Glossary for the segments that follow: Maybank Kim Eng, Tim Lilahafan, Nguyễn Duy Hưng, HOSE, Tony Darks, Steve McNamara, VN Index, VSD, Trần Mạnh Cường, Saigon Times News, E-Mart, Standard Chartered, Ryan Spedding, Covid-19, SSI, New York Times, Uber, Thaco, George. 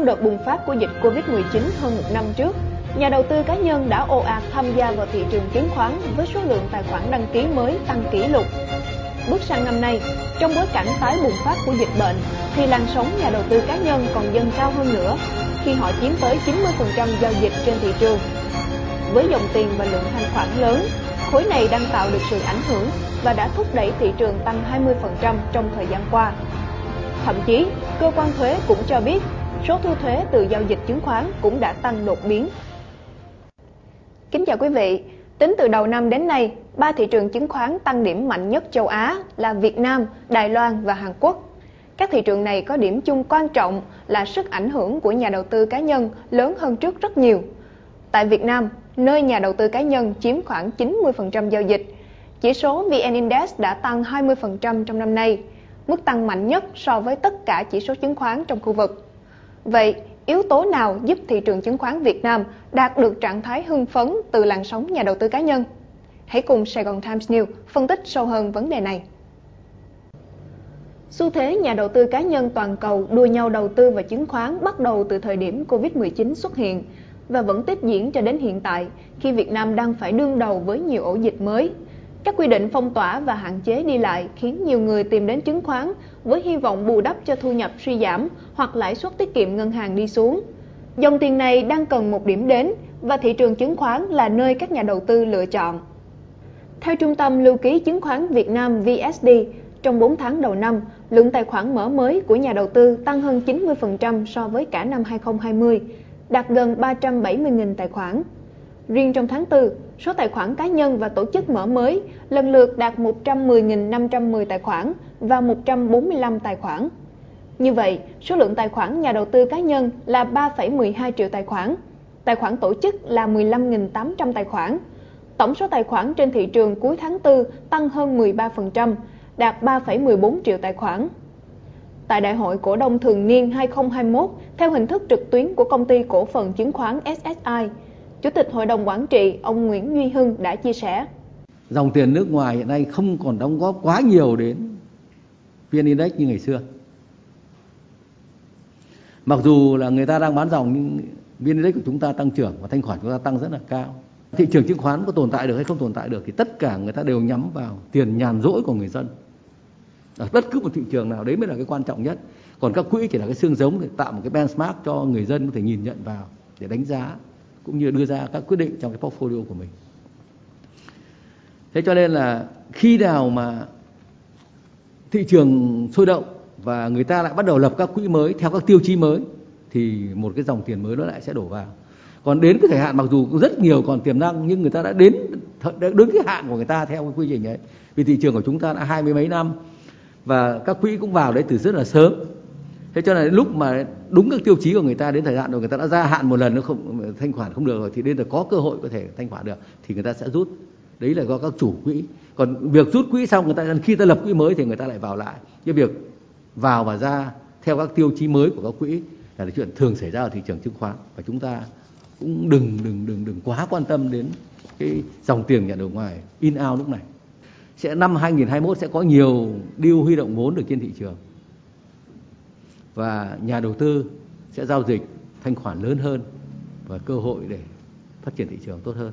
trong đợt bùng phát của dịch Covid-19 hơn một năm trước, nhà đầu tư cá nhân đã ồ ạt tham gia vào thị trường chứng khoán với số lượng tài khoản đăng ký mới tăng kỷ lục. Bước sang năm nay, trong bối cảnh tái bùng phát của dịch bệnh, thì làn sóng nhà đầu tư cá nhân còn dâng cao hơn nữa, khi họ chiếm tới 90% giao dịch trên thị trường. Với dòng tiền và lượng thanh khoản lớn, khối này đang tạo được sự ảnh hưởng và đã thúc đẩy thị trường tăng 20% trong thời gian qua. Thậm chí, cơ quan thuế cũng cho biết số thu thuế từ giao dịch chứng khoán cũng đã tăng đột biến. Kính chào quý vị, tính từ đầu năm đến nay, ba thị trường chứng khoán tăng điểm mạnh nhất châu Á là Việt Nam, Đài Loan và Hàn Quốc. Các thị trường này có điểm chung quan trọng là sức ảnh hưởng của nhà đầu tư cá nhân lớn hơn trước rất nhiều. Tại Việt Nam, nơi nhà đầu tư cá nhân chiếm khoảng 90% giao dịch, chỉ số VN Index đã tăng 20% trong năm nay, mức tăng mạnh nhất so với tất cả chỉ số chứng khoán trong khu vực. Vậy, yếu tố nào giúp thị trường chứng khoán Việt Nam đạt được trạng thái hưng phấn từ làn sóng nhà đầu tư cá nhân? Hãy cùng Saigon Times News phân tích sâu hơn vấn đề này. Xu thế nhà đầu tư cá nhân toàn cầu đua nhau đầu tư vào chứng khoán bắt đầu từ thời điểm Covid-19 xuất hiện và vẫn tiếp diễn cho đến hiện tại khi Việt Nam đang phải đương đầu với nhiều ổ dịch mới. Các quy định phong tỏa và hạn chế đi lại khiến nhiều người tìm đến chứng khoán với hy vọng bù đắp cho thu nhập suy giảm hoặc lãi suất tiết kiệm ngân hàng đi xuống. Dòng tiền này đang cần một điểm đến và thị trường chứng khoán là nơi các nhà đầu tư lựa chọn. Theo Trung tâm Lưu ký Chứng khoán Việt Nam VSD, trong 4 tháng đầu năm, lượng tài khoản mở mới của nhà đầu tư tăng hơn 90% so với cả năm 2020, đạt gần 370.000 tài khoản. Riêng trong tháng 4, số tài khoản cá nhân và tổ chức mở mới lần lượt đạt 110.510 tài khoản và 145 tài khoản. Như vậy, số lượng tài khoản nhà đầu tư cá nhân là 3,12 triệu tài khoản tổ chức là 15.800 tài khoản. Tổng số tài khoản trên thị trường cuối tháng 4 tăng hơn 13%, đạt 3,14 triệu tài khoản. Tại Đại hội Cổ đông Thường niên 2021, theo hình thức trực tuyến của Công ty Cổ phần Chứng khoán SSI, Chủ tịch Hội đồng Quản trị, ông Nguyễn Duy Hưng đã chia sẻ. Dòng tiền nước ngoài hiện nay không còn đóng góp quá nhiều đến VN Index như ngày xưa. Mặc dù là người ta đang bán dòng nhưng VN Index của chúng ta tăng trưởng và thanh khoản chúng ta tăng rất là cao. Thị trường chứng khoán có tồn tại được hay không tồn tại được thì tất cả người ta đều nhắm vào tiền nhàn rỗi của người dân. Ở bất cứ một thị trường nào đấy mới là cái quan trọng nhất. Còn các quỹ chỉ là cái xương giống để tạo một cái benchmark cho người dân có thể nhìn nhận vào để đánh giá, cũng như đưa ra các quyết định trong cái portfolio của mình. Thế cho nên là khi nào mà thị trường sôi động và người ta lại bắt đầu lập các quỹ mới theo các tiêu chí mới thì một cái dòng tiền mới nó lại sẽ đổ vào. Còn đến cái thời hạn mặc dù rất nhiều còn tiềm năng nhưng người ta đã đứng cái hạn của người ta theo cái quy trình ấy. Vì thị trường của chúng ta đã 20 mấy năm và các quỹ cũng vào đấy từ rất là sớm. Thế cho nên lúc mà đúng các tiêu chí của người ta đến thời hạn rồi người ta đã gia hạn một lần nó không thanh khoản không được rồi thì đến là có cơ hội có thể thanh khoản được thì người ta sẽ rút. Đấy là do các chủ quỹ. Còn việc rút quỹ xong khi ta lập quỹ mới thì người ta lại vào lại. Cái việc vào và ra theo các tiêu chí mới của các quỹ là cái chuyện thường xảy ra ở thị trường chứng khoán và chúng ta cũng đừng quá quan tâm đến cái dòng tiền nhà đầu ngoài in out lúc này. Sẽ năm 2021 sẽ có nhiều deal huy động vốn được trên thị trường. Và nhà đầu tư sẽ giao dịch thanh khoản lớn hơn và cơ hội để phát triển thị trường tốt hơn.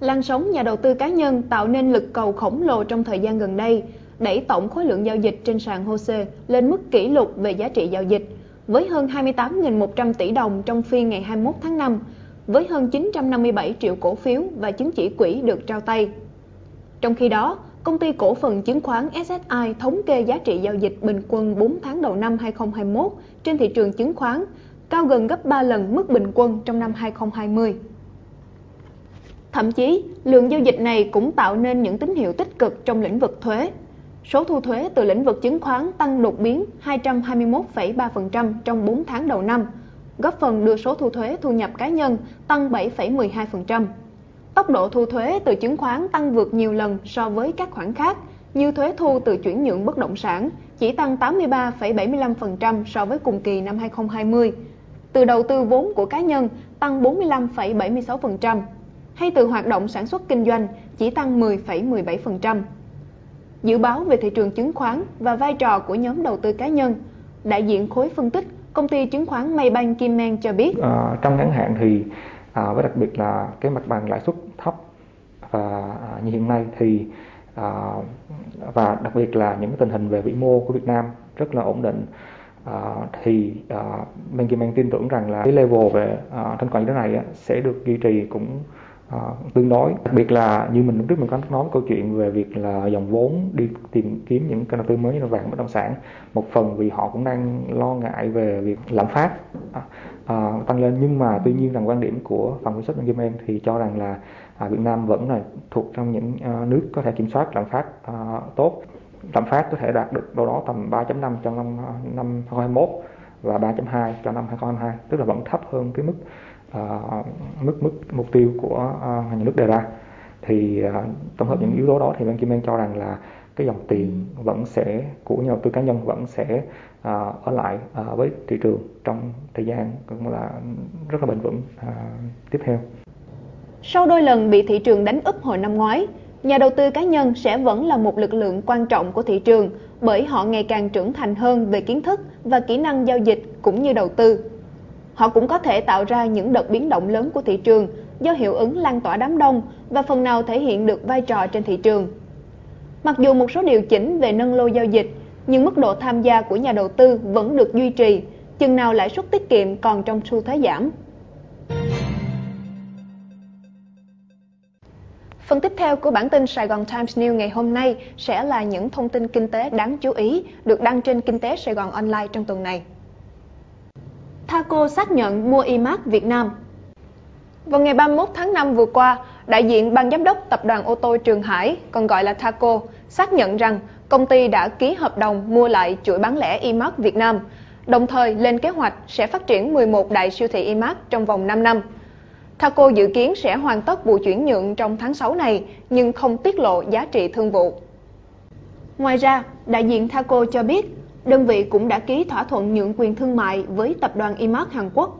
Làn sóng nhà đầu tư cá nhân tạo nên lực cầu khổng lồ trong thời gian gần đây, đẩy tổng khối lượng giao dịch trên sàn HOSE lên mức kỷ lục về giá trị giao dịch, với hơn 28.100 tỷ đồng trong phiên ngày 21 tháng 5, với hơn 957 triệu cổ phiếu và chứng chỉ quỹ được trao tay. Trong khi đó, Công ty Cổ phần Chứng khoán SSI thống kê giá trị giao dịch bình quân 4 tháng đầu năm 2021 trên thị trường chứng khoán, cao gần gấp 3 lần mức bình quân trong năm 2020. Thậm chí, lượng giao dịch này cũng tạo nên những tín hiệu tích cực trong lĩnh vực thuế. Số thu thuế từ lĩnh vực chứng khoán tăng đột biến 221,3% trong 4 tháng đầu năm, góp phần đưa số thu thuế thu nhập cá nhân tăng 7,12%. Tốc độ thu thuế từ chứng khoán tăng vượt nhiều lần so với các khoản khác, như thuế thu từ chuyển nhượng bất động sản chỉ tăng 83,75% so với cùng kỳ năm 2020, từ đầu tư vốn của cá nhân tăng 45,76%, hay từ hoạt động sản xuất kinh doanh chỉ tăng 10,17%. Dự báo về thị trường chứng khoán và vai trò của nhóm đầu tư cá nhân, đại diện khối phân tích Công ty chứng khoán Maybank Kim Eng cho biết trong ngắn hạn thì với đặc biệt là cái mặt bằng lãi suất thấp và như hiện nay thì và đặc biệt là những tình hình về vĩ mô của Việt Nam rất là ổn định, thì Maybank Kim Eng tin tưởng rằng là cái level về thanh khoản như thế này sẽ được duy trì cũng tương đối. Đặc biệt là như mình trước mình có nói câu chuyện về việc là dòng vốn đi tìm kiếm những kênh đầu tư mới như là vàng, bất động sản, một phần vì họ cũng đang lo ngại về việc lạm phát tăng lên, nhưng mà tuy nhiên rằng quan điểm của phòng phân tích Maybank Kim Eng thì cho rằng là Việt Nam vẫn là thuộc trong những nước có thể kiểm soát lạm phát tốt. Lạm phát có thể đạt được đâu đó tầm 3.5 trong năm 2021 và 3.2 cho năm 2022, tức là vẫn thấp hơn cái mức mục tiêu của nhà nước đề ra. Thì tổng hợp những yếu tố đó thì Maybank Kim Eng cho rằng là cái dòng tiền vẫn sẽ của nhà đầu tư cá nhân vẫn sẽ ở lại với thị trường trong thời gian cũng là rất là bền vững tiếp theo. Sau đôi lần bị thị trường đánh úp hồi năm ngoái, nhà đầu tư cá nhân sẽ vẫn là một lực lượng quan trọng của thị trường bởi họ ngày càng trưởng thành hơn về kiến thức và kỹ năng giao dịch cũng như đầu tư. Họ cũng có thể tạo ra những đợt biến động lớn của thị trường do hiệu ứng lan tỏa đám đông và phần nào thể hiện được vai trò trên thị trường. Mặc dù một số điều chỉnh về nâng lô giao dịch, nhưng mức độ tham gia của nhà đầu tư vẫn được duy trì, chừng nào lãi suất tiết kiệm còn trong xu thế giảm. Phần tiếp theo của bản tin Saigon Times News ngày hôm nay sẽ là những thông tin kinh tế đáng chú ý được đăng trên Kinh tế Sài Gòn Online trong tuần này. Thaco xác nhận mua E-Mart Việt Nam. Vào ngày 31 tháng 5 vừa qua, đại diện ban giám đốc Tập đoàn ô tô Trường Hải, còn gọi là Thaco, xác nhận rằng công ty đã ký hợp đồng mua lại chuỗi bán lẻ E-Mart Việt Nam, đồng thời lên kế hoạch sẽ phát triển 11 đại siêu thị E-Mart trong vòng 5 năm. Thaco dự kiến sẽ hoàn tất vụ chuyển nhượng trong tháng 6 này, nhưng không tiết lộ giá trị thương vụ. Ngoài ra, đại diện Thaco cho biết, đơn vị cũng đã ký thỏa thuận nhượng quyền thương mại với tập đoàn E-Mart Hàn Quốc.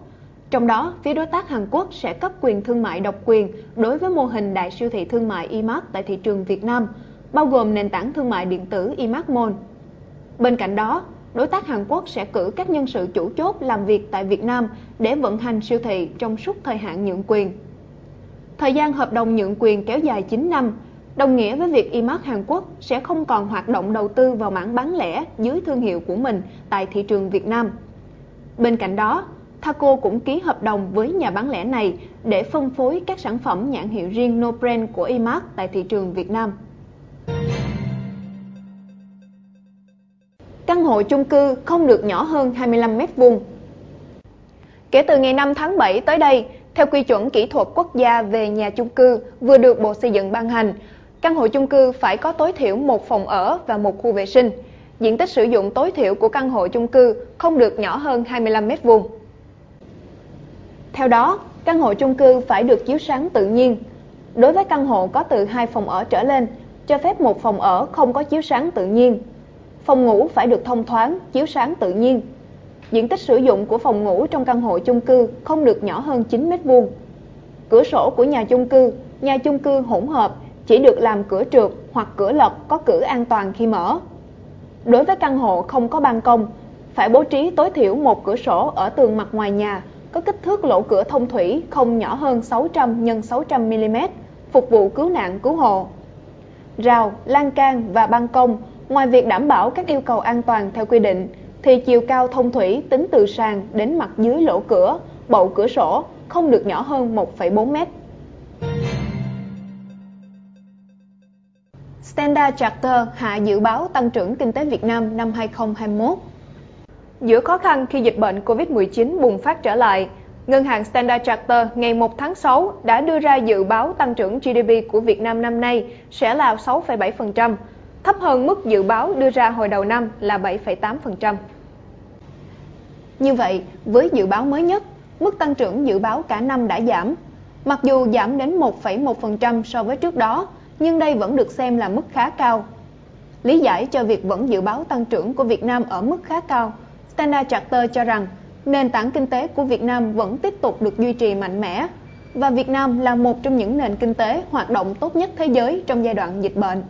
Trong đó, phía đối tác Hàn Quốc sẽ cấp quyền thương mại độc quyền đối với mô hình đại siêu thị thương mại E-Mart tại thị trường Việt Nam, bao gồm nền tảng thương mại điện tử E-Mart Mall. Bên cạnh đó, đối tác Hàn Quốc sẽ cử các nhân sự chủ chốt làm việc tại Việt Nam để vận hành siêu thị trong suốt thời hạn nhượng quyền. Thời gian hợp đồng nhượng quyền kéo dài 9 năm, đồng nghĩa với việc E-Mart Hàn Quốc sẽ không còn hoạt động đầu tư vào mảng bán lẻ dưới thương hiệu của mình tại thị trường Việt Nam. Bên cạnh đó, Thaco cũng ký hợp đồng với nhà bán lẻ này để phân phối các sản phẩm nhãn hiệu riêng No Brand của E-Mart tại thị trường Việt Nam. Căn hộ chung cư không được nhỏ hơn 25 m2. Kể từ ngày 5 tháng 7 tới đây, theo quy chuẩn kỹ thuật quốc gia về nhà chung cư vừa được Bộ Xây dựng ban hành, căn hộ chung cư phải có tối thiểu một phòng ở và một khu vệ sinh. Diện tích sử dụng tối thiểu của căn hộ chung cư không được nhỏ hơn 25 m2. Theo đó, căn hộ chung cư phải được chiếu sáng tự nhiên. Đối với căn hộ có từ 2 phòng ở trở lên, cho phép một phòng ở không có chiếu sáng tự nhiên. Phòng ngủ phải được thông thoáng, chiếu sáng tự nhiên. Diện tích sử dụng của phòng ngủ trong căn hộ chung cư không được nhỏ hơn 9 m2. Cửa sổ của nhà chung cư hỗn hợp chỉ được làm cửa trượt hoặc cửa lọc có cửa an toàn khi mở. Đối với căn hộ không có ban công, phải bố trí tối thiểu một cửa sổ ở tường mặt ngoài nhà có kích thước lỗ cửa thông thủy không nhỏ hơn 600 x 600 mm, phục vụ cứu nạn cứu hộ. Rào, lan can và ban công, ngoài việc đảm bảo các yêu cầu an toàn theo quy định, thì chiều cao thông thủy tính từ sàn đến mặt dưới lỗ cửa, bậu cửa sổ không được nhỏ hơn 1,4 mét. Standard Chartered hạ dự báo tăng trưởng kinh tế Việt Nam năm 2021. Giữa khó khăn khi dịch bệnh COVID-19 bùng phát trở lại, Ngân hàng Standard Chartered ngày 1 tháng 6 đã đưa ra dự báo tăng trưởng GDP của Việt Nam năm nay sẽ là 6,7%, thấp hơn mức dự báo đưa ra hồi đầu năm là 7,8%. Như vậy, với dự báo mới nhất, mức tăng trưởng dự báo cả năm đã giảm. Mặc dù giảm đến 1,1% so với trước đó, nhưng đây vẫn được xem là mức khá cao. Lý giải cho việc vẫn dự báo tăng trưởng của Việt Nam ở mức khá cao, Standard Chartered cho rằng nền tảng kinh tế của Việt Nam vẫn tiếp tục được duy trì mạnh mẽ và Việt Nam là một trong những nền kinh tế hoạt động tốt nhất thế giới trong giai đoạn dịch bệnh.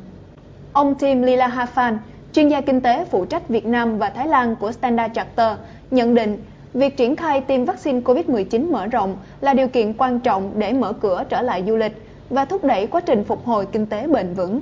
Ông Tim Lilahafan, chuyên gia kinh tế phụ trách Việt Nam và Thái Lan của Standard Chartered, nhận định Việc triển khai tiêm vaccine COVID-19 mở rộng là điều kiện quan trọng để mở cửa trở lại du lịch và thúc đẩy quá trình phục hồi kinh tế bền vững.